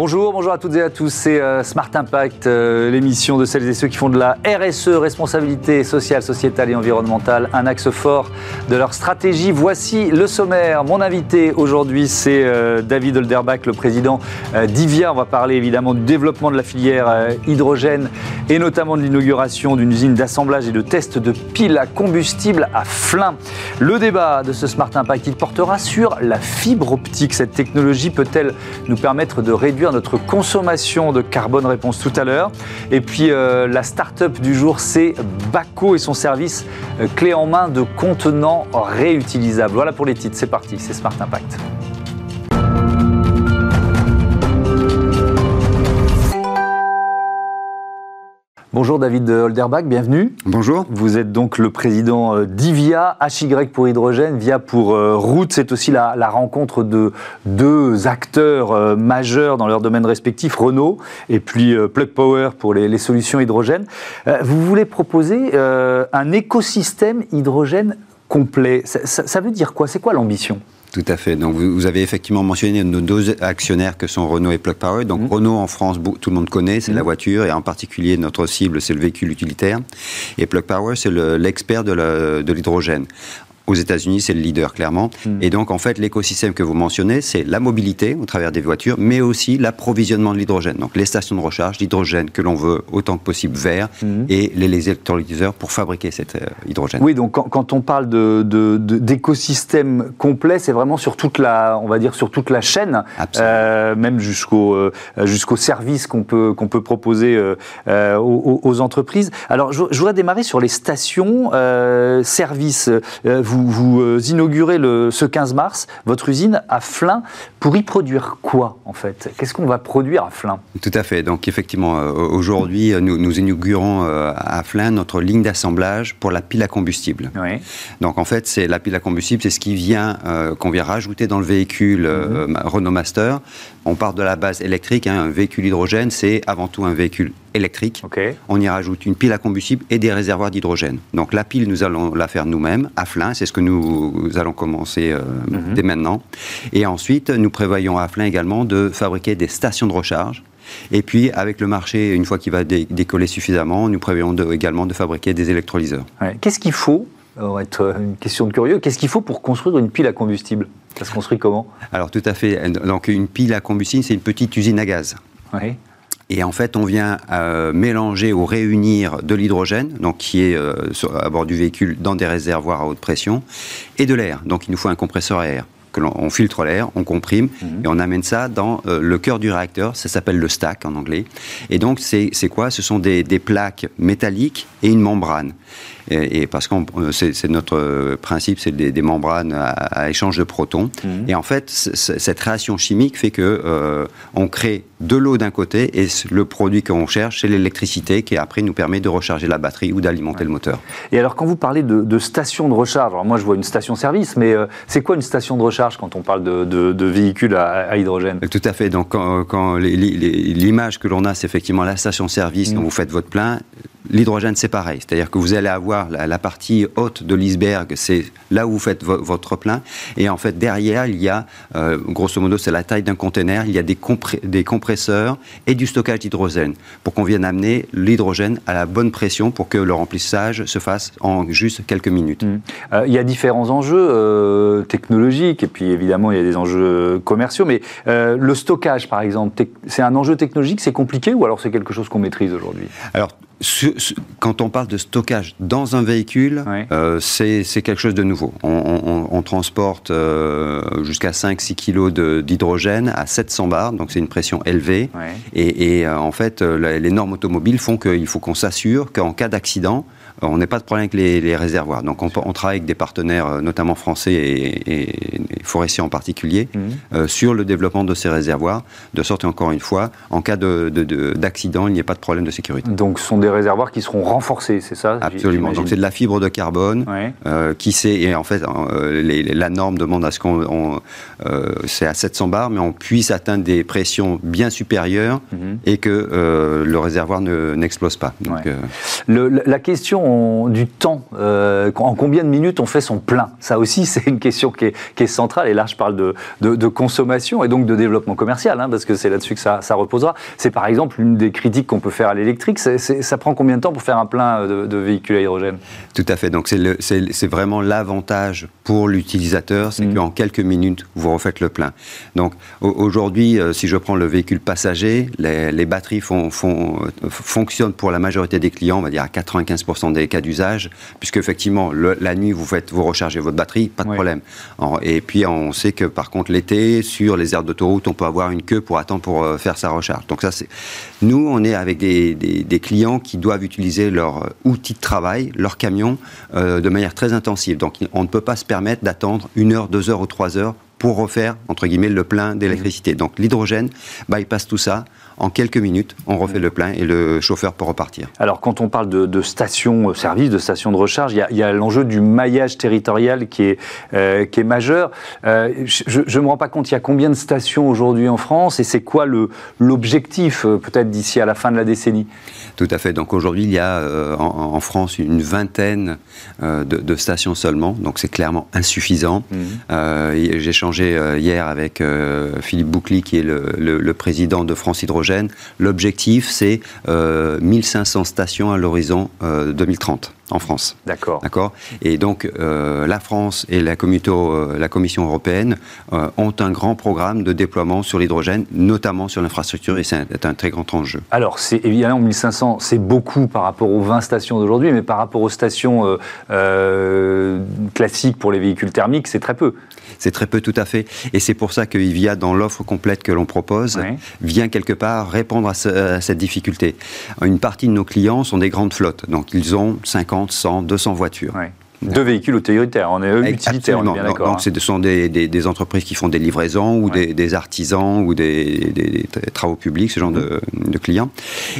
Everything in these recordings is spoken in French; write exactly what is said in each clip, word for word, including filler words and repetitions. Bonjour, bonjour à toutes et à tous, c'est Smart Impact, l'émission de celles et ceux qui font de la R S E, responsabilité sociale, sociétale et environnementale, un axe fort de leur stratégie. Voici le sommaire. Mon invité aujourd'hui, c'est David Holderbach, le président d'I V I A. On va parler évidemment du développement de la filière hydrogène et notamment de l'inauguration d'une usine d'assemblage et de test de piles à combustible à Flins. Le débat de ce Smart Impact, il portera sur la fibre optique. Cette technologie peut-elle nous permettre de réduire notre consommation de carbone? Réponse tout à l'heure. Et puis euh, la start-up du jour, c'est Baco et son service euh, clé en main de contenants réutilisables. Voilà pour les titres, c'est parti, c'est Smart Impact. Bonjour David Holderbach, bienvenue. Bonjour. Vous êtes donc le président d'I V I A, H Y pour hydrogène, V I A pour euh, route. C'est aussi la, la rencontre de deux acteurs euh, majeurs dans leur domaine respectif, Renault et puis euh, Plug Power pour les, les solutions hydrogène. Euh, vous voulez proposer euh, un écosystème hydrogène complet. Ça, ça, ça veut dire quoi? C'est quoi l'ambition? Tout à fait. Donc, vous avez effectivement mentionné nos deux actionnaires que sont Renault et Plug Power. Donc, mmh. Renault, en France, tout le monde connaît, c'est mmh. la voiture. Et en particulier, notre cible, c'est le véhicule utilitaire. Et Plug Power, c'est le, l'expert de, la, de l'hydrogène. Aux États-Unis, c'est le leader, clairement. Mmh. Et donc, en fait, l'écosystème que vous mentionnez, c'est la mobilité au travers des voitures, mais aussi l'approvisionnement de l'hydrogène. Donc, les stations de recharge, l'hydrogène que l'on veut autant que possible vert, mmh. et les, les électrolyseurs pour fabriquer cet euh, hydrogène. Oui, donc, quand, quand on parle de, de, de, d'écosystème complet, c'est vraiment sur toute la, on va dire, sur toute la chaîne, euh, même jusqu'au, euh, jusqu'au service qu'on peut, qu'on peut proposer euh, euh, aux, aux entreprises. Alors, je, je voudrais démarrer sur les stations, euh, services. Euh, vous Vous inaugurez le, ce quinze mars votre usine à Flins. Pour y produire quoi, en fait? Qu'est-ce qu'on va produire à Flins? Tout à fait. Donc, effectivement, aujourd'hui, nous, nous inaugurons à Flins notre ligne d'assemblage pour la pile à combustible. Oui. Donc, en fait, c'est la pile à combustible, c'est ce qui vient, euh, qu'on vient rajouter dans le véhicule euh, mmh. Renault Master. On part de la base électrique. Hein, un véhicule hydrogène, c'est avant tout un véhicule électrique. Okay. On y rajoute une pile à combustible et des réservoirs d'hydrogène. Donc la pile, nous allons la faire nous-mêmes à Flins. C'est ce que nous allons commencer euh, mm-hmm. dès maintenant. Et ensuite, nous prévoyons à Flins également de fabriquer des stations de recharge. Et puis, avec le marché, une fois qu'il va dé- décoller suffisamment, nous prévoyons de, également de fabriquer des électrolyseurs. Ouais. Qu'est-ce qu'il faut? Alors, être une question de curieux, qu'est-ce qu'il faut pour construire une pile à combustible? Ça se construit comment? Alors, tout à fait. Donc, une pile à combustible, c'est une petite usine à gaz. Oui. Et en fait, on vient euh, mélanger ou réunir de l'hydrogène, donc qui est euh, sur, à bord du véhicule dans des réservoirs à haute pression, et de l'air. Donc, il nous faut un compresseur à air. Que l'on, on filtre l'air, on comprime, mmh. et on amène ça dans euh, le cœur du réacteur. Ça s'appelle le stack en anglais. Et donc, c'est, c'est quoi? Ce sont des, des plaques métalliques et une membrane. Et, et parce que c'est, c'est notre principe, c'est des, des membranes à, à échange de protons. Mmh. Et en fait, cette réaction chimique fait qu'on euh, crée de l'eau d'un côté, et le produit qu'on cherche, c'est l'électricité, qui après nous permet de recharger la batterie ou d'alimenter ouais. le moteur. Et alors, quand vous parlez de, de station de recharge, alors moi je vois une station-service, mais euh, c'est quoi une station de recharge quand on parle de, de, de véhicules à, à hydrogène? Tout à fait. Donc, quand, quand les, les, l'image que l'on a, c'est effectivement la station-service, mmh. quand vous faites votre plein. L'hydrogène, c'est pareil. C'est-à-dire que vous allez avoir la, la partie haute de l'iceberg, c'est là où vous faites vo- votre plein. Et en fait, derrière, il y a, euh, grosso modo, c'est la taille d'un conteneur, il y a des, compré- des compresseurs et du stockage d'hydrogène pour qu'on vienne amener l'hydrogène à la bonne pression pour que le remplissage se fasse en juste quelques minutes. Mmh. Euh, il y a différents enjeux euh, technologiques et puis évidemment, il y a des enjeux commerciaux. Mais euh, le stockage, par exemple, te- c'est un enjeu technologique, c'est compliqué ou alors c'est quelque chose qu'on maîtrise aujourd'hui? Alors, quand on parle de stockage dans un véhicule, oui. euh, c'est, c'est quelque chose de nouveau. On, on, on transporte euh, jusqu'à cinq à six kilos de, d'hydrogène à sept cents bars, donc c'est une pression élevée. Oui. Et, et euh, en fait, les normes automobiles font qu'il faut qu'on s'assure qu'en cas d'accident, on n'a pas de problème avec les, les réservoirs. Donc, on, on travaille avec des partenaires, notamment français et, et, et forestiers en particulier, mmh. euh, sur le développement de ces réservoirs, de sorte, encore une fois, en cas de, de, de, d'accident, il n'y a pas de problème de sécurité. Donc, ce sont des réservoirs qui seront renforcés, c'est ça? Absolument. J'imagine. Donc, c'est de la fibre de carbone, ouais. euh, qui sait, et en fait, euh, les, les, la norme demande à ce qu'on, on, euh, c'est à sept cents bars, mais on puisse atteindre des pressions bien supérieures mmh. et que euh, le réservoir ne, n'explose pas. Donc, ouais. euh... le, la question on, du temps, euh, en combien de minutes on fait son plein? Ça aussi, c'est une question qui est, qui est centrale. Et là, je parle de, de, de consommation et donc de développement commercial, hein, parce que c'est là-dessus que ça, ça reposera. C'est par exemple une des critiques qu'on peut faire à l'électrique. C'est, c'est, ça prend combien de temps pour faire un plein de, de véhicules à hydrogène? Tout à fait. Donc, c'est, le, c'est, c'est vraiment l'avantage pour l'utilisateur, c'est mmh. qu'en quelques minutes, vous refaites le plein. Donc, aujourd'hui, si je prends le véhicule passager, les, les batteries font, font, fonctionnent pour la majorité des clients, on va dire à quatre-vingt-quinze pour cent des cas d'usage, puisque effectivement, le, la nuit, vous, faites, vous rechargez votre batterie, pas de oui. problème. En, et puis, on sait que par contre, l'été, sur les aires d'autoroute, on peut avoir une queue pour attendre pour euh, faire sa recharge. Donc ça, c'est... Nous, on est avec des, des, des clients qui doivent utiliser leur outil de travail, leur camion, euh, de manière très intensive. Donc, on ne peut pas se permettre d'attendre une heure, deux heures ou trois heures pour refaire, entre guillemets, le plein d'électricité. Mmh. Donc l'hydrogène bypasse tout ça. En quelques minutes, on refait mmh. le plein et le chauffeur peut repartir. Alors, quand on parle de, de stations-service, de stations de recharge, il y a, il y a l'enjeu du maillage territorial qui est, euh, qui est majeur. Euh, je ne me rends pas compte, il y a combien de stations aujourd'hui en France et c'est quoi le, l'objectif, peut-être, d'ici à la fin de la décennie? Tout à fait. Donc, aujourd'hui, il y a euh, en, en France une vingtaine euh, de, de stations seulement. Donc, c'est clairement insuffisant. Mmh. Euh, j'ai changé euh, hier avec euh, Philippe Boucli, qui est le, le, le président de France Hydrogène. L'objectif, c'est euh, mille cinq cents stations à l'horizon euh, deux mille trente en France. D'accord. D'accord. Et donc, euh, la France et la, euh, la Commission européenne euh, ont un grand programme de déploiement sur l'hydrogène, notamment sur l'infrastructure, et c'est un, c'est un très grand enjeu. Alors, c'est, évidemment, mille cinq cents, c'est beaucoup par rapport aux vingt stations d'aujourd'hui, mais par rapport aux stations euh, euh, classiques pour les véhicules thermiques, c'est très peu. C'est très peu, tout à fait. Et c'est pour ça que Hyvia, dans l'offre complète que l'on propose, oui. vient quelque part répondre à, ce, à cette difficulté. Une partie de nos clients sont des grandes flottes. Donc, ils ont cinquante, cent, deux cents voitures. Oui. Deux véhicules utilitaires, on est utilitaires, on est bien d'accord. Donc, hein. ce sont des, des, des entreprises qui font des livraisons ou ouais. des, des artisans ou des, des, des travaux publics, ce genre mmh. de, de clients.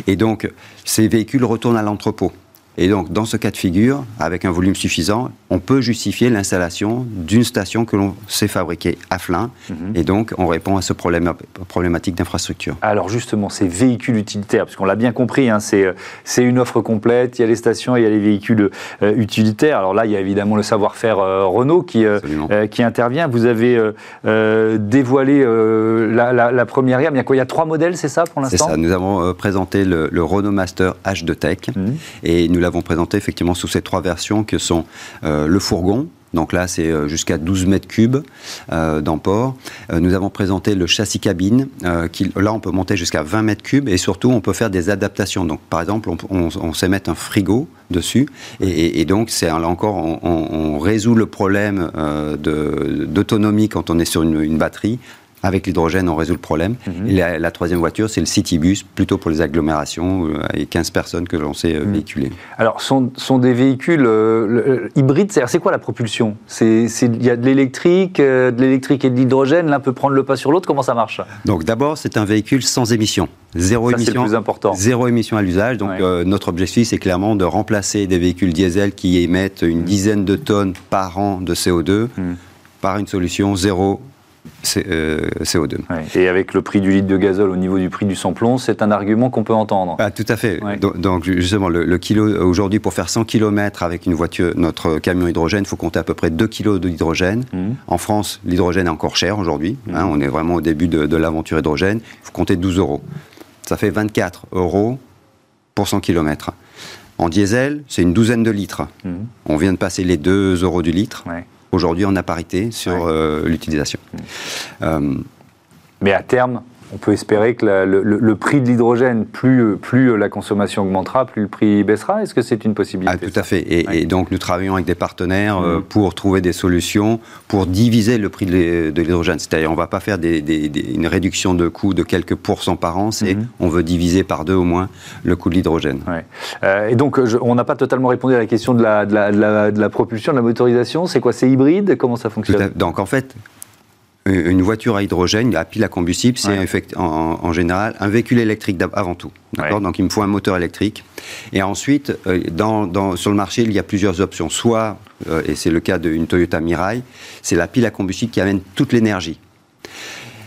Et donc, ces véhicules retournent à l'entrepôt. Et donc, dans ce cas de figure, avec un volume suffisant, on peut justifier l'installation d'une station que l'on sait fabriquer à Flins. Mmh. Et donc, on répond à ce problème, problématique d'infrastructure. Alors, justement, ces véhicules utilitaires, parce qu'on l'a bien compris, hein, c'est, c'est une offre complète, il y a les stations, il y a les véhicules euh, utilitaires. Alors là, il y a évidemment le savoir-faire euh, Renault qui, euh, euh, qui intervient. Vous avez euh, euh, dévoilé euh, la, la, la première gamme. Il y a quoi? Il y a trois modèles, c'est ça, pour l'instant? C'est ça. Nous avons euh, présenté le, le Renault Master H deux Tech. Mmh. Et nous Nous l'avons présenté effectivement sous ces trois versions que sont euh, le fourgon, donc là c'est jusqu'à douze mètres cubes euh, d'emport. Euh, nous avons présenté le châssis cabine, euh, qui, là on peut monter jusqu'à vingt mètres cubes et surtout on peut faire des adaptations. Donc par exemple on, on, on sait mettre un frigo dessus et, et donc c'est là encore on, on résout le problème euh, de, d'autonomie quand on est sur une, une batterie. Avec l'hydrogène, on résout le problème. Mmh. Et la, la troisième voiture, c'est le Citybus, plutôt pour les agglomérations, avec quinze personnes que l'on sait mmh. véhiculer. Alors, sont, sont des véhicules euh, hybrides, c'est-à-dire, c'est quoi la propulsion? c'est, c'est, y a de l'électrique, euh, de l'électrique et de l'hydrogène, l'un peut prendre le pas sur l'autre, comment ça marche? Donc, d'abord, c'est un véhicule sans émission. Zéro, ça, émission, c'est le plus important. Zéro émission à l'usage. Donc, ouais. euh, notre objectif, c'est clairement de remplacer des véhicules diesel qui émettent une mmh. dizaine de tonnes par an de C O deux mmh. par une solution zéro C'est euh, C O deux. Ouais. Et avec le prix du litre de gazole au niveau du prix du sans-plomb, c'est un argument qu'on peut entendre. Ah, tout à fait. Ouais. Donc, donc justement, le, le kilo, aujourd'hui, pour faire cent kilomètres avec une voiture, notre camion hydrogène, il faut compter à peu près deux kilos d'hydrogène. Mmh. En France, l'hydrogène est encore cher aujourd'hui. Mmh. Hein, on est vraiment au début de, de l'aventure hydrogène. Il faut compter douze euros. Ça fait vingt-quatre euros pour cent kilomètres. En diesel, c'est une douzaine de litres. Mmh. On vient de passer les deux euros du litre. Ouais. Aujourd'hui, on a parité sur ouais. euh, l'utilisation. Mmh. Euh... Mais à terme, on peut espérer que la, le, le prix de l'hydrogène, plus, plus la consommation augmentera, plus le prix baissera. Est-ce que c'est une possibilité? Ah, tout à fait. Et, ouais. et donc, nous travaillons avec des partenaires mmh. euh, pour trouver des solutions, pour diviser le prix de l'hydrogène. C'est-à-dire, on ne va pas faire des, des, des, une réduction de coût de quelques pourcents par an, c'est mmh. on veut diviser par deux au moins le coût de l'hydrogène. Ouais. Euh, et donc, je, on n'a pas totalement répondu à la question de la, de la, de la, de la propulsion, de la motorisation. C'est quoi? C'est hybride? Comment ça fonctionne? à, Donc, en fait... Une voiture à hydrogène, à pile à combustible, c'est ouais. effect, en, en général un véhicule électrique avant tout. D'accord ouais. Donc il me faut un moteur électrique. Et ensuite, dans, dans, sur le marché, il y a plusieurs options. Soit, euh, et c'est le cas d'une Toyota Mirai, c'est la pile à combustible qui amène toute l'énergie.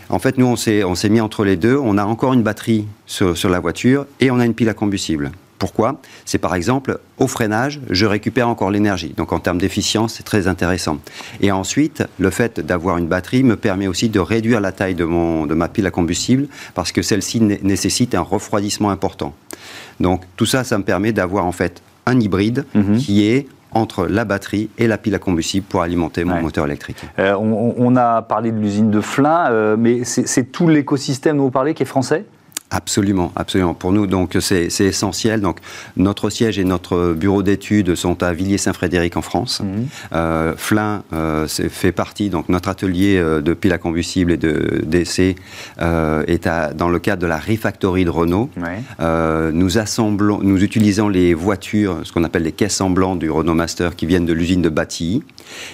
En fait, nous, on s'est, on s'est mis entre les deux. On a encore une batterie sur, sur la voiture et on a une pile à combustible. Pourquoi? C'est par exemple, au freinage, je récupère encore l'énergie. Donc en termes d'efficience, c'est très intéressant. Et ensuite, le fait d'avoir une batterie me permet aussi de réduire la taille de, mon, de ma pile à combustible, parce que celle-ci n- nécessite un refroidissement important. Donc tout ça, ça me permet d'avoir en fait un hybride mmh. qui est entre la batterie et la pile à combustible pour alimenter mon ouais. moteur électrique. Euh, on, on a parlé de l'usine de Flins, euh, mais c'est, c'est tout l'écosystème dont vous parlez qui est français ? Absolument, absolument. Pour nous, donc, c'est, c'est essentiel. Donc, notre siège et notre bureau d'études sont à Villiers-Saint-Frédéric en France. Mmh. Euh, Flins euh, fait partie, donc notre atelier de piles à combustible et de d'essai euh, est à, dans le cadre de la Refactory de Renault. Ouais. Euh, nous assemblons, nous utilisons les voitures, ce qu'on appelle les caisses en blanc du Renault Master qui viennent de l'usine de Batilly.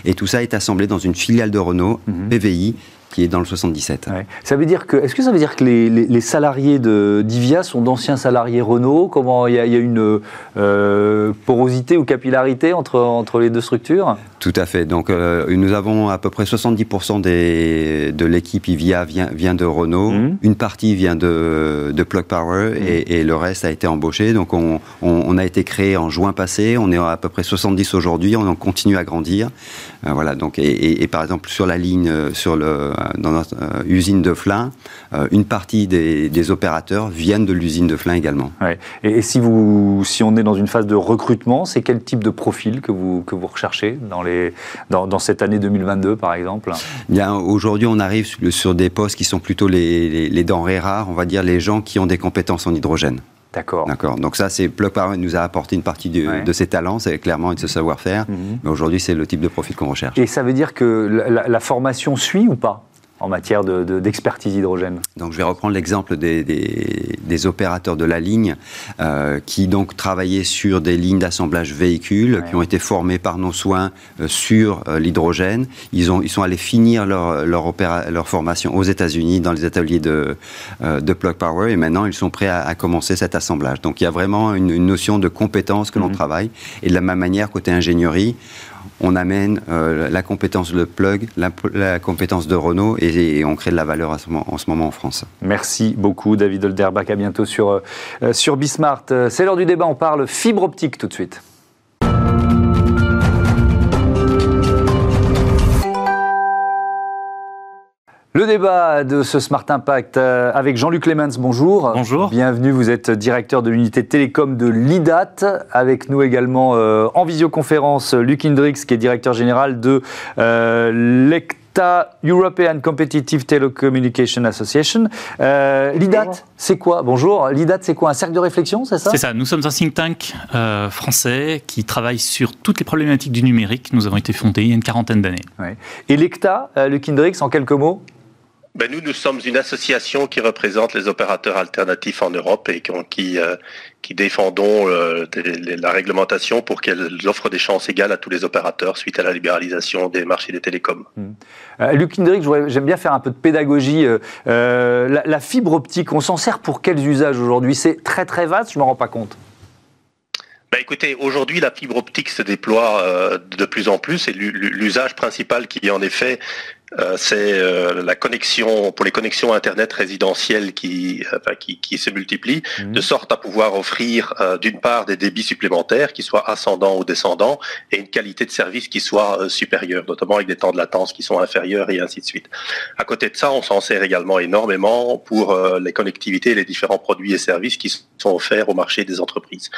Et tout ça est assemblé dans une filiale de Renault, mmh. P V I, qui est dans le soixante-dix-sept. Ouais. Ça veut dire que, est-ce que ça veut dire que les, les, les salariés de, d'Ivia sont d'anciens salariés Renault ? Comment il y, y a une euh, porosité ou capillarité entre, entre les deux structures ? Tout à fait. Donc, euh, nous avons à peu près soixante-dix pour cent des, de l'équipe Ivia vient, vient de Renault. Mmh. Une partie vient de, de Plug Power mmh. et, et le reste a été embauché. Donc, on, on, on a été créé en juin passé. On est à peu près soixante-dix aujourd'hui. On en continue à grandir. Euh, voilà. Donc, et, et, et par exemple, sur la ligne, sur le, dans notre euh, usine de Flins, euh, une partie des, des opérateurs viennent de l'usine de Flins également. Ouais. Et, et si, vous, si on est dans une phase de recrutement, c'est quel type de profil que vous, que vous recherchez dans les Dans, dans cette année deux mille vingt-deux, par exemple ? Bien, aujourd'hui, on arrive sur, sur des postes qui sont plutôt les, les, les denrées rares, on va dire les gens qui ont des compétences en hydrogène. D'accord. D'accord. Donc ça, c'est Plug Power nous a apporté une partie de, ouais. de ses talents, c'est clairement de ce savoir-faire. Mm-hmm. Mais aujourd'hui, c'est le type de profil qu'on recherche. Et ça veut dire que la, la formation suit ou pas ? En matière de, de, d'expertise hydrogène. Donc je vais reprendre l'exemple des, des, des opérateurs de la ligne euh, qui donc travaillaient sur des lignes d'assemblage véhicules ouais. qui ont été formés par nos soins euh, sur euh, l'hydrogène. Ils, ont, ils sont allés finir leur, leur, opéra, leur formation aux États-Unis dans les ateliers de, euh, de Plug Power et maintenant ils sont prêts à, à commencer cet assemblage. Donc il y a vraiment une, une notion de compétence que mmh. l'on travaille et de la même manière côté ingénierie, on amène euh, la compétence de Plug, la, la compétence de Renault et, et on crée de la valeur à ce, en ce moment en France. Merci beaucoup David Holderbach, à bientôt sur, euh, sur Bismart. C'est l'heure du débat, on parle fibre optique tout de suite. Le débat de ce Smart Impact avec Jean-Luc Lemans, bonjour. Bonjour. Bienvenue, vous êtes directeur de l'unité télécom de l'I D A T. Avec nous également euh, en visioconférence, Luc Hendrickx, qui est directeur général de euh, l'E C T A, European Competitive Telecommunication Association. Euh, L'I D A T, bonjour. c'est quoi Bonjour. L'I D A T, c'est quoi? Un cercle de réflexion, c'est ça? C'est ça. Nous sommes un think tank euh, français qui travaille sur toutes les problématiques du numérique. Nous avons été fondés il y a une quarantaine d'années. Ouais. Et l'E C T A, euh, Luc Hendrickx, en quelques mots? Ben nous, nous sommes une association qui représente les opérateurs alternatifs en Europe et qui, qui, euh, qui défendons euh, des, la réglementation pour qu'elle offre des chances égales à tous les opérateurs suite à la libéralisation des marchés des télécoms. Hum. Euh, Luc Hendrickx, j'aime bien faire un peu de pédagogie. Euh, la, la fibre optique, on s'en sert pour quels usages aujourd'hui? C'est très très vaste, je ne m'en rends pas compte. Ben écoutez, aujourd'hui, la fibre optique se déploie euh, de plus en plus et l'usage principal qui est en effet... Euh, c'est euh, la connexion pour les connexions Internet résidentielles qui, euh, qui, qui se multiplient, mmh. de sorte à pouvoir offrir euh, d'une part des débits supplémentaires qui soient ascendants ou descendants et une qualité de service qui soit euh, supérieure, notamment avec des temps de latence qui sont inférieurs et ainsi de suite. À côté de ça, on s'en sert également énormément pour euh, les connectivités et les différents produits et services qui sont offerts au marché des entreprises,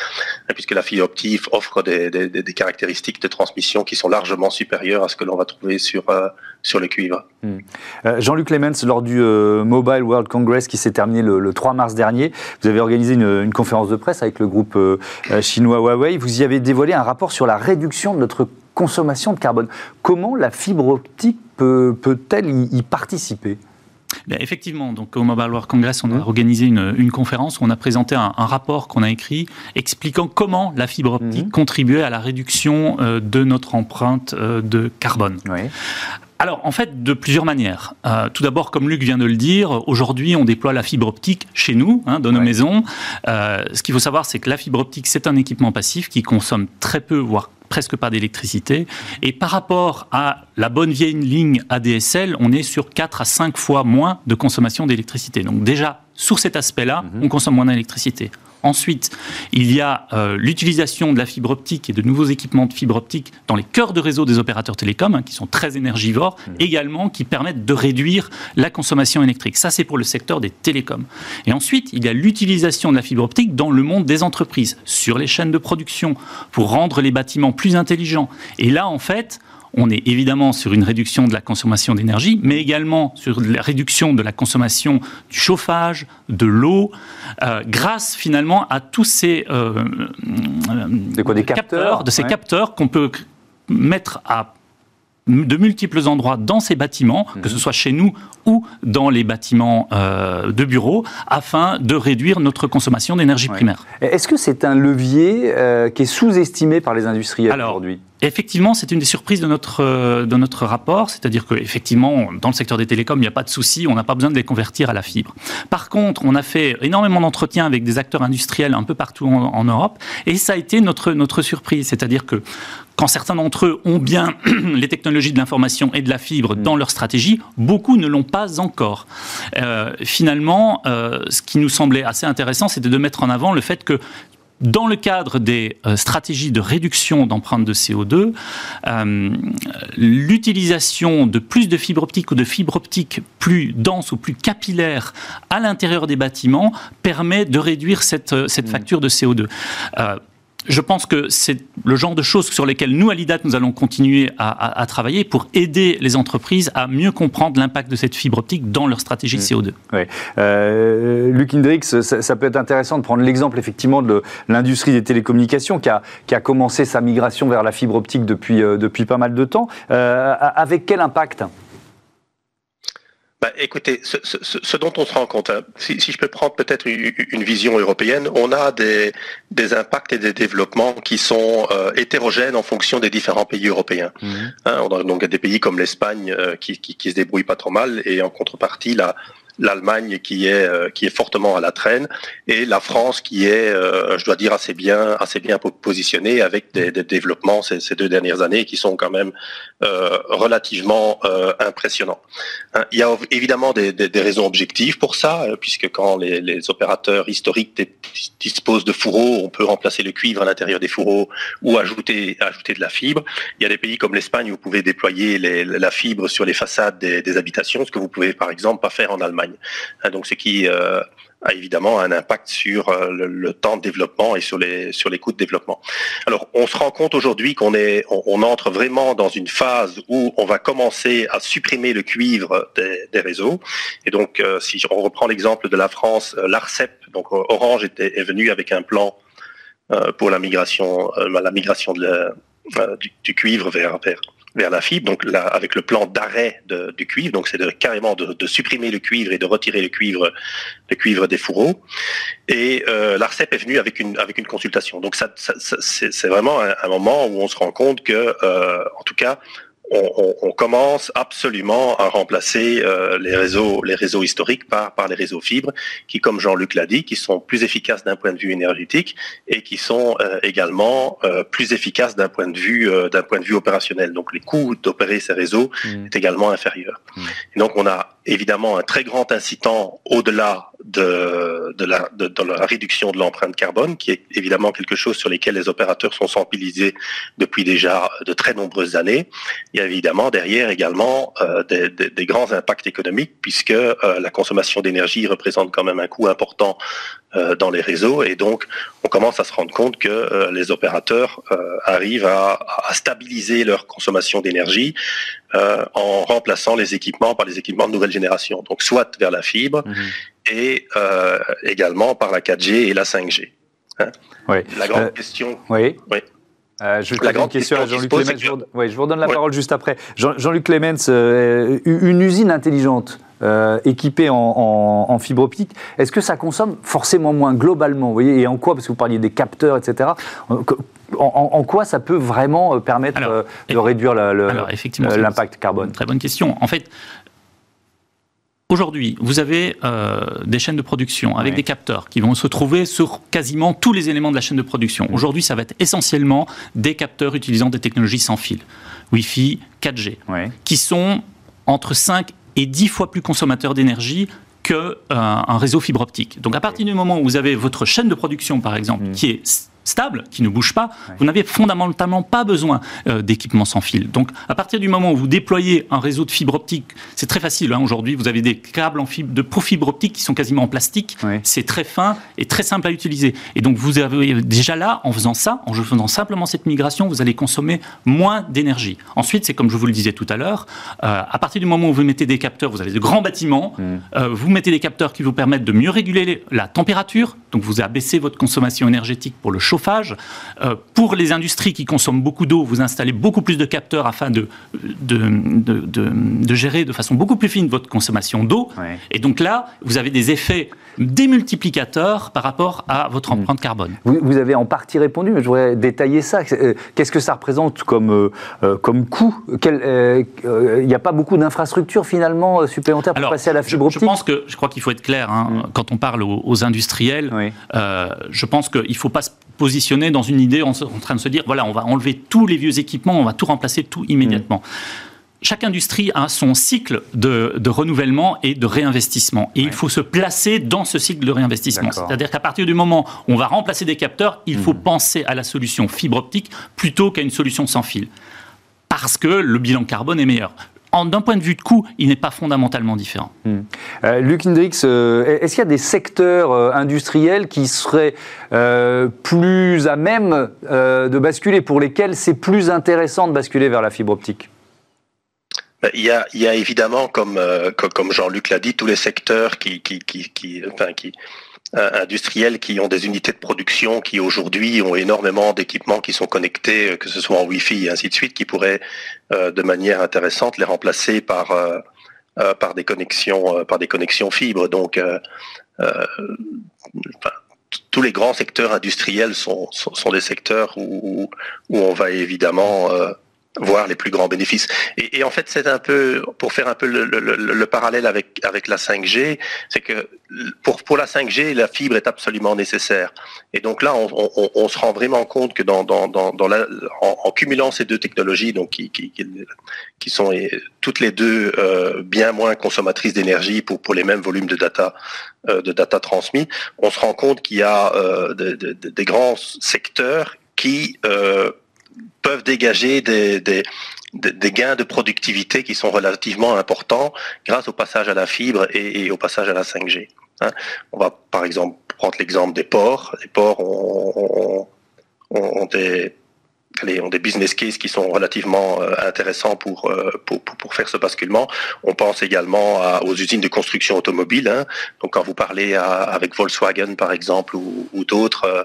et puisque la fibre optique offre des, des, des caractéristiques de transmission qui sont largement supérieures à ce que l'on va trouver sur, euh, sur le cuivre. Hum. Euh, Jean-Luc Lemans, lors du euh, Mobile World Congress qui s'est terminé le, le trois mars dernier, vous avez organisé une, une conférence de presse avec le groupe euh, chinois Huawei. Vous y avez dévoilé un rapport sur la réduction de notre consommation de carbone. Comment la fibre optique peut, peut-elle y, y participer ? Bien, effectivement, donc, au Mobile World Congress, on a mmh. organisé une, une conférence où on a présenté un, un rapport qu'on a écrit expliquant comment la fibre optique mmh. contribuait à la réduction euh, de notre empreinte euh, de carbone. Oui. Alors, en fait, de plusieurs manières. Euh, tout d'abord, comme Luc vient de le dire, aujourd'hui, on déploie la fibre optique chez nous, hein, dans nos ouais. maisons. Euh, ce qu'il faut savoir, c'est que la fibre optique, c'est un équipement passif qui consomme très peu, voire presque pas d'électricité. Et par rapport à la bonne vieille ligne A D S L, on est sur quatre à cinq fois moins de consommation d'électricité. Donc déjà, sur cet aspect-là, mm-hmm. on consomme moins d'électricité. Ensuite, il y a euh, l'utilisation de la fibre optique et de nouveaux équipements de fibre optique dans les cœurs de réseau des opérateurs télécoms, hein, qui sont très énergivores, mmh. également qui permettent de réduire la consommation électrique. Ça, c'est pour le secteur des télécoms. Et ensuite, il y a l'utilisation de la fibre optique dans le monde des entreprises, sur les chaînes de production, pour rendre les bâtiments plus intelligents. Et là, en fait... on est évidemment sur une réduction de la consommation d'énergie, mais également sur la réduction de la consommation du chauffage, de l'eau, euh, grâce finalement à tous ces euh, de quoi, des capteurs, capteurs, de ces ouais. capteurs qu'on peut mettre à de multiples endroits dans ces bâtiments, mmh. que ce soit chez nous ou dans les bâtiments euh, de bureaux, afin de réduire notre consommation d'énergie ouais. primaire. Est-ce que c'est un levier euh, qui est sous-estimé par les industriels Alors, aujourd'hui ? Effectivement, c'est une des surprises de notre, euh, de notre rapport, c'est-à-dire qu'effectivement, dans le secteur des télécoms, il n'y a pas de souci, on n'a pas besoin de les convertir à la fibre. Par contre, on a fait énormément d'entretiens avec des acteurs industriels un peu partout en, en Europe, et ça a été notre, notre surprise, c'est-à-dire que quand certains d'entre eux ont bien les technologies de l'information et de la fibre dans leur stratégie, beaucoup ne l'ont pas encore. Euh, finalement, euh, ce qui nous semblait assez intéressant, c'était de mettre en avant le fait que dans le cadre des euh, stratégies de réduction d'empreintes de C O deux, euh, l'utilisation de plus de fibres optiques ou de fibres optiques plus denses ou plus capillaires à l'intérieur des bâtiments permet de réduire cette, cette facture de C O deux. Euh, Je pense que c'est le genre de choses sur lesquelles nous, à l'I D A T, nous allons continuer à, à, à travailler pour aider les entreprises à mieux comprendre l'impact de cette fibre optique dans leur stratégie de C O deux. Oui. Euh, Luc Hendrickx, ça, ça peut être intéressant de prendre l'exemple effectivement de l'industrie des télécommunications qui a, qui a commencé sa migration vers la fibre optique depuis, euh, depuis pas mal de temps. Euh, avec quel impact ? Bah, écoutez, ce, ce, ce dont on se rend compte, hein, si, si je peux prendre peut-être une, une vision européenne, on a des, des impacts et des développements qui sont euh, hétérogènes en fonction des différents pays européens. Mmh. Hein, on a donc des pays comme l'Espagne euh, qui, qui, qui se débrouille pas trop mal et en contrepartie la, l'Allemagne qui est, euh, qui est fortement à la traîne et la France qui est, euh, je dois dire, assez bien, assez bien positionnée avec des, des développements ces, ces deux dernières années qui sont quand même euh, relativement euh, impressionnants. Hein, il y a évidemment des, des, des raisons objectives pour ça, puisque quand les, les opérateurs historiques t- disposent de fourreaux, on peut remplacer le cuivre à l'intérieur des fourreaux ou ajouter, ajouter de la fibre. Il y a des pays comme l'Espagne où vous pouvez déployer les, la fibre sur les façades des, des habitations, ce que vous pouvez par exemple pas faire en Allemagne. Hein, donc ce qui euh, a évidemment un impact sur euh, le, le temps de développement et sur les sur les coûts de développement. Alors on se rend compte aujourd'hui qu'on est on, on entre vraiment dans une phase où on va commencer à supprimer le cuivre des, des réseaux. Et donc euh, si on reprend l'exemple de la France, euh, l'ARCEP, donc Orange était est venu avec un plan euh, pour la migration euh, la migration de la, euh, du, du cuivre vers vers vers la fibre, donc là, avec le plan d'arrêt de, du cuivre, donc c'est de, carrément de, de supprimer le cuivre et de retirer le cuivre, le cuivre des fourreaux. Et euh, l'ARCEP est venue avec une avec une consultation. Donc ça, ça, ça c'est, c'est vraiment un, un moment où on se rend compte que, euh, en tout cas, on, on, on commence absolument à remplacer euh, les réseaux les réseaux historiques par par les réseaux fibres, qui, comme Jean-Luc l'a dit, qui sont plus efficaces d'un point de vue énergétique et qui sont euh, également euh, plus efficaces d'un point de vue euh, d'un point de vue opérationnel. Donc les coûts d'opérer ces réseaux mmh. est également inférieur. Mmh. Et donc on a évidemment un très grand incitant au-delà de de la de, de la réduction de l'empreinte carbone, qui est évidemment quelque chose sur lesquels les opérateurs sont sensibilisés depuis déjà de très nombreuses années. Il y a évidemment derrière également euh, des, des, des grands impacts économiques, puisque euh, la consommation d'énergie représente quand même un coût important euh, dans les réseaux, et donc on commence à se rendre compte que euh, les opérateurs euh, arrivent à, à stabiliser leur consommation d'énergie euh, en remplaçant les équipements par les équipements de nouvelle génération, donc soit vers la fibre mmh. et euh, également par la quatre G et la cinq G. Hein oui. La grande euh, question... Oui. Oui. Euh, je la grande question, question à Jean-Luc Lemans. Je, ouais, je vous redonne la ouais. parole juste après. Jean, Jean-Luc Lemans, euh, une usine intelligente euh, équipée en, en, en fibre optique, est-ce que ça consomme forcément moins globalement, vous voyez, et en quoi, parce que vous parliez des capteurs, et cetera. En, en, en quoi ça peut vraiment permettre alors, euh, de réduire la, le, alors, euh, l'impact carbone? Une très bonne question. En fait, aujourd'hui, vous avez euh, des chaînes de production avec oui. des capteurs qui vont se trouver sur quasiment tous les éléments de la chaîne de production. Oui. Aujourd'hui, ça va être essentiellement des capteurs utilisant des technologies sans fil, Wi-Fi, quatre G, oui. qui sont entre cinq et dix fois plus consommateurs d'énergie qu'un réseau fibre optique. Donc à partir du moment où vous avez votre chaîne de production, par exemple, mmh. qui est stable, qui ne bouge pas, ouais. vous n'avez fondamentalement pas besoin euh, d'équipements sans fil. Donc, à partir du moment où vous déployez un réseau de fibre optique, c'est très facile, hein, aujourd'hui, vous avez des câbles en fibre, de profibre optique qui sont quasiment en plastique, ouais. c'est très fin et très simple à utiliser. Et donc, vous avez déjà là, en faisant ça, en faisant simplement cette migration, vous allez consommer moins d'énergie. Ensuite, c'est comme je vous le disais tout à l'heure, euh, à partir du moment où vous mettez des capteurs, vous avez de grands bâtiments, mmh. euh, vous mettez des capteurs qui vous permettent de mieux réguler les, la température, donc vous abaissez votre consommation énergétique pour le chauffage. Chauffage. Euh, pour les industries qui consomment beaucoup d'eau, vous installez beaucoup plus de capteurs afin de, de, de, de, de gérer de façon beaucoup plus fine votre consommation d'eau. Ouais. Et donc là, vous avez des effets démultiplicateurs par rapport à votre empreinte carbone. Vous, vous avez en partie répondu, mais je voudrais détailler ça. Qu'est-ce que ça représente comme, euh, comme coût ? Il n'y euh, euh, a pas beaucoup d'infrastructures finalement supplémentaires pour Alors, passer à la fibre optique ? je, je pense que, je crois qu'il faut être clair, hein, mmh. quand on parle aux, aux industriels, oui. euh, je pense qu'il ne faut pas se positionner dans une idée en, en train de se dire voilà, on va enlever tous les vieux équipements, on va tout remplacer tout immédiatement. Mmh. Chaque industrie a son cycle de, de renouvellement et de réinvestissement. Et ouais. il faut se placer dans ce cycle de réinvestissement. D'accord. C'est-à-dire qu'à partir du moment où on va remplacer des capteurs, il mmh. faut penser à la solution fibre optique plutôt qu'à une solution sans fil. Parce que le bilan carbone est meilleur. En, d'un point de vue de coût, il n'est pas fondamentalement différent. Hum. Euh, Luc Hendrickx, euh, est-ce qu'il y a des secteurs euh, industriels qui seraient euh, plus à même euh, de basculer, pour lesquels c'est plus intéressant de basculer vers la fibre optique ? Il y a, il y a évidemment, comme, euh, comme Jean-Luc l'a dit, tous les secteurs qui, qui, qui, qui, enfin, qui, euh, industriels qui ont des unités de production qui aujourd'hui ont énormément d'équipements qui sont connectés, que ce soit en Wi-Fi et ainsi de suite, qui pourraient euh, de manière intéressante les remplacer par, euh, euh, par, des, connexions, euh, par des connexions fibres. Donc, euh, euh, enfin, tous les grands secteurs industriels sont, sont, sont des secteurs où, où on va évidemment... Euh, voir les plus grands bénéfices. Et, et en fait, c'est un peu, pour faire un peu le, le, le, le parallèle avec, avec la cinq G, c'est que pour, pour la cinq G, la fibre est absolument nécessaire. Et donc là, on, on, on se rend vraiment compte que dans, dans, dans, dans la, en, en cumulant ces deux technologies, donc qui, qui, qui sont toutes les deux euh, bien moins consommatrices d'énergie pour, pour les mêmes volumes de data, euh, de data transmis, on se rend compte qu'il y a euh, de, de, de, des grands secteurs qui... Euh, peuvent dégager des, des, des gains de productivité qui sont relativement importants grâce au passage à la fibre et, et au passage à la cinq G. Hein, on va par exemple prendre l'exemple des ports. Les ports ont, ont, ont, des, allez, ont des business cases qui sont relativement euh, intéressants pour, euh, pour, pour, pour faire ce basculement. On pense également à, aux usines de construction automobile. Hein, donc quand vous parlez à, avec Volkswagen par exemple ou, ou d'autres... Euh,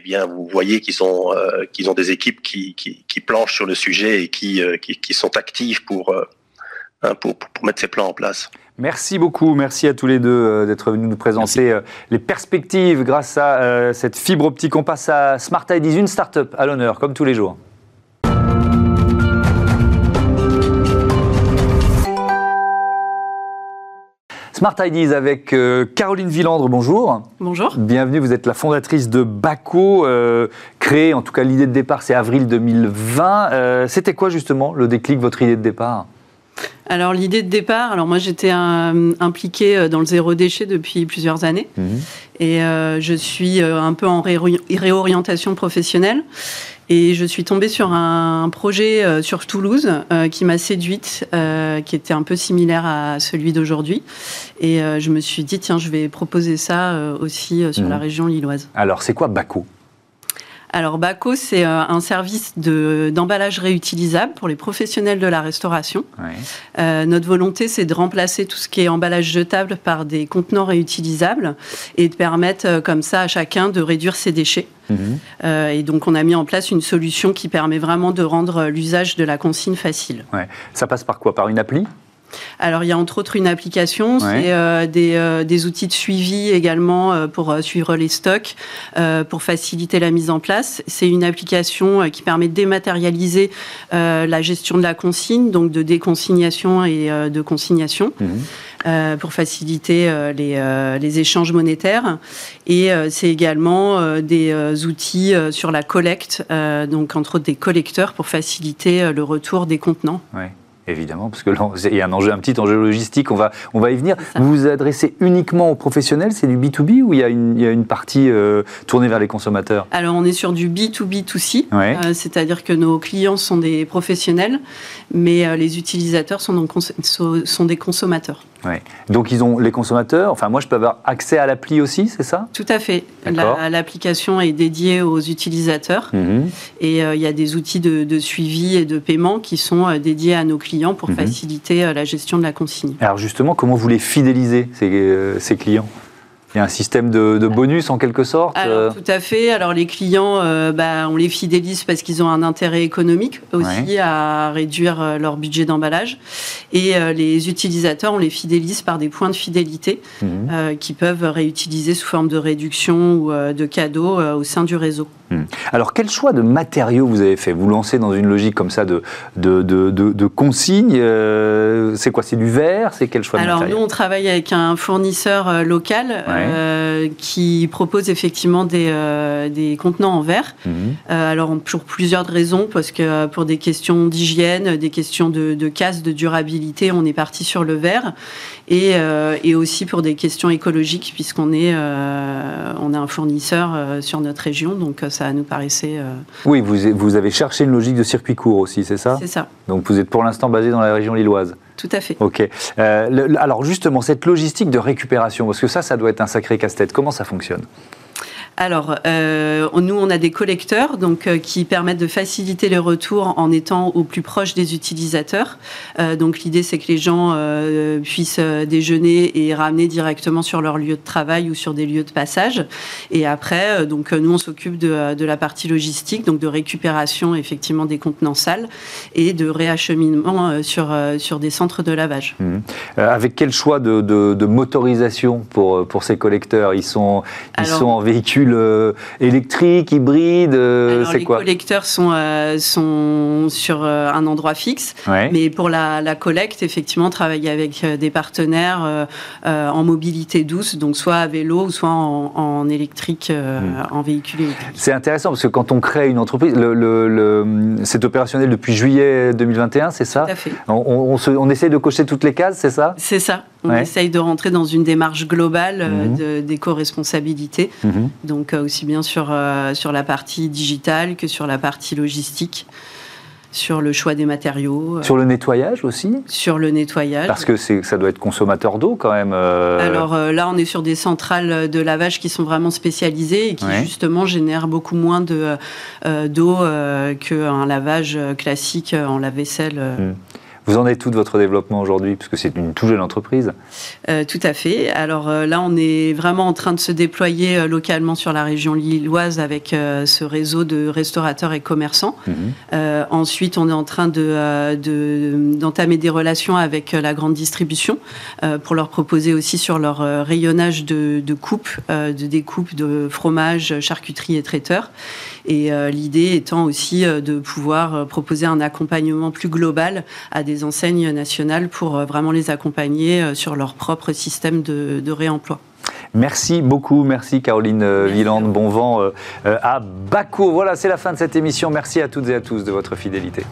eh bien, vous voyez qu'ils ont, euh, qu'ils ont des équipes qui, qui, qui planchent sur le sujet et qui, euh, qui, qui sont actives pour, euh, pour, pour mettre ces plans en place. Merci beaucoup, merci à tous les deux d'être venus nous présenter merci. les perspectives grâce à euh, cette fibre optique. On passe à Smart Ideas, une start-up à l'honneur, comme tous les jours. Smart Ideas avec euh, Caroline Villandre, bonjour. Bonjour. Bienvenue, vous êtes la fondatrice de Baco, euh, créée, en tout cas l'idée de départ c'est avril deux mille vingt. Euh, c'était quoi justement le déclic, votre idée de départ ? Alors l'idée de départ, alors moi j'étais euh, impliquée dans le zéro déchet depuis plusieurs années mmh. et euh, je suis euh, un peu en ré- réorientation professionnelle. Et je suis tombée sur un projet euh, sur Toulouse euh, qui m'a séduite, euh, qui était un peu similaire à celui d'aujourd'hui. Et euh, je me suis dit, tiens, je vais proposer ça euh, aussi euh, sur mmh. la région lilloise. Alors, c'est quoi Baco ? Alors, Baco, c'est euh, un service de, d'emballage réutilisable pour les professionnels de la restauration. Ouais. Euh, notre volonté, c'est de remplacer tout ce qui est emballage jetable par des contenants réutilisables et de permettre euh, comme ça à chacun de réduire ses déchets. Mmh. Euh, et donc on a mis en place une solution qui permet vraiment de rendre l'usage de la consigne facile. Ouais. Ça passe par quoi ? Par une appli ? Alors il y a entre autres une application, ouais. c'est euh, des, euh, des outils de suivi également euh, pour euh, suivre les stocks, euh, pour faciliter la mise en place. C'est une application euh, qui permet de dématérialiser euh, la gestion de la consigne, donc de déconsignation et euh, de consignation, mmh. euh, pour faciliter euh, les, euh, les échanges monétaires. Et euh, c'est également euh, des euh, outils euh, sur la collecte, euh, donc entre autres des collecteurs pour faciliter euh, le retour des contenants. Ouais. évidemment, parce que là, il y a un, enjeu, un petit enjeu logistique, on va, on va y venir. Vous vous adressez uniquement aux professionnels, c'est du B deux B ou il y a une, il y a une partie euh, tournée vers les consommateurs? Alors, on est sur du B deux B deux C, ouais. euh, c'est-à-dire que nos clients sont des professionnels, mais euh, les utilisateurs sont, donc cons- sont des consommateurs. Ouais. Donc, ils ont les consommateurs, enfin, moi, je peux avoir accès à l'appli aussi, c'est ça? Tout à fait. La, l'application est dédiée aux utilisateurs mmh. et euh, il y a des outils de, de suivi et de paiement qui sont euh, dédiés à nos clients pour mmh. faciliter euh, la gestion de la consigne. Alors justement, comment vous les fidélisez, ces, euh, ces clients? Il y a un système de, de bonus en quelque sorte. Alors, tout à fait. Alors les clients, euh, bah, on les fidélise parce qu'ils ont un intérêt économique aussi ouais. à réduire leur budget d'emballage. Et euh, les utilisateurs, on les fidélise par des points de fidélité mmh. euh, qu'ils peuvent réutiliser sous forme de réduction ou euh, de cadeaux euh, au sein du réseau. Mmh. Alors quel choix de matériaux vous avez fait? Vous lancez dans une logique comme ça de, de, de, de, de consignes. Euh, c'est quoi? C'est du verre? C'est quel choix de matériaux? Alors nous, on travaille avec un fournisseur euh, local. Ouais. Euh, qui propose effectivement des, euh, des contenants en verre. Mmh. Euh, alors, pour plusieurs raisons, parce que pour des questions d'hygiène, des questions de, de casse, de durabilité, on est parti sur le verre. Et, euh, et aussi pour des questions écologiques, puisqu'on est, euh, on a un fournisseur euh, sur notre région, donc ça nous paraissait... Euh... Oui, vous, vous avez cherché une logique de circuit court aussi, c'est ça? C'est ça. Donc, vous êtes pour l'instant basé dans la région lilloise? Tout à fait. Ok. Euh, le, alors justement, cette logistique de récupération, parce que ça, ça doit être un sacré casse-tête. Comment ça fonctionne ? Alors, euh, nous, on a des collecteurs donc, euh, qui permettent de faciliter les retours en étant au plus proche des utilisateurs. Euh, donc, l'idée, c'est que les gens euh, puissent déjeuner et ramener directement sur leur lieu de travail ou sur des lieux de passage. Et après, euh, donc, nous, on s'occupe de, de la partie logistique, donc de récupération, effectivement, des contenants sales et de réacheminement euh, sur, euh, sur des centres de lavage. Mmh. Euh, avec quel choix de, de, de motorisation pour, pour ces collecteurs? Ils sont, ils Alors, sont en véhicule électrique, hybride, alors, c'est les quoi? Les collecteurs sont, euh, sont sur euh, un endroit fixe, ouais. mais pour la, la collecte, effectivement, travailler avec des partenaires euh, euh, en mobilité douce, donc soit à vélo ou soit en, en électrique, euh, mmh. en véhicule électrique. C'est intéressant parce que quand on crée une entreprise, le, le, le, c'est opérationnel depuis juillet deux mille vingt et un, c'est ça? Tout à fait. On, on, se, on essaye de cocher toutes les cases, c'est ça? C'est ça. On ouais. essaye de rentrer dans une démarche globale euh, mmh. de, d'éco-responsabilité. Mmh. Donc aussi bien sur, euh, sur la partie digitale que sur la partie logistique, sur le choix des matériaux. Sur le nettoyage aussi? Sur le nettoyage. Parce que c'est, ça doit être consommateur d'eau quand même. Euh... Alors euh, là, on est sur des centrales de lavage qui sont vraiment spécialisées et qui ouais. justement génèrent beaucoup moins de, euh, d'eau euh, qu'un lavage classique en lave-vaisselle. Euh. Mmh. Vous en êtes tout de votre développement aujourd'hui, puisque c'est une toute jeune entreprise. Euh, tout à fait. Alors euh, là, on est vraiment en train de se déployer euh, localement sur la région lilloise avec euh, ce réseau de restaurateurs et commerçants. Mmh. Euh, ensuite, on est en train de, euh, de, d'entamer des relations avec euh, la grande distribution euh, pour leur proposer aussi sur leur euh, rayonnage de, de coupes, euh, de découpes de fromage, charcuterie et traiteurs. Et euh, l'idée étant aussi euh, de pouvoir euh, proposer un accompagnement plus global à des enseignes nationales pour vraiment les accompagner sur leur propre système de, de réemploi. Merci beaucoup, merci Caroline merci Villandre, bon vent à Baco. Voilà, c'est la fin de cette émission. Merci à toutes et à tous de votre fidélité.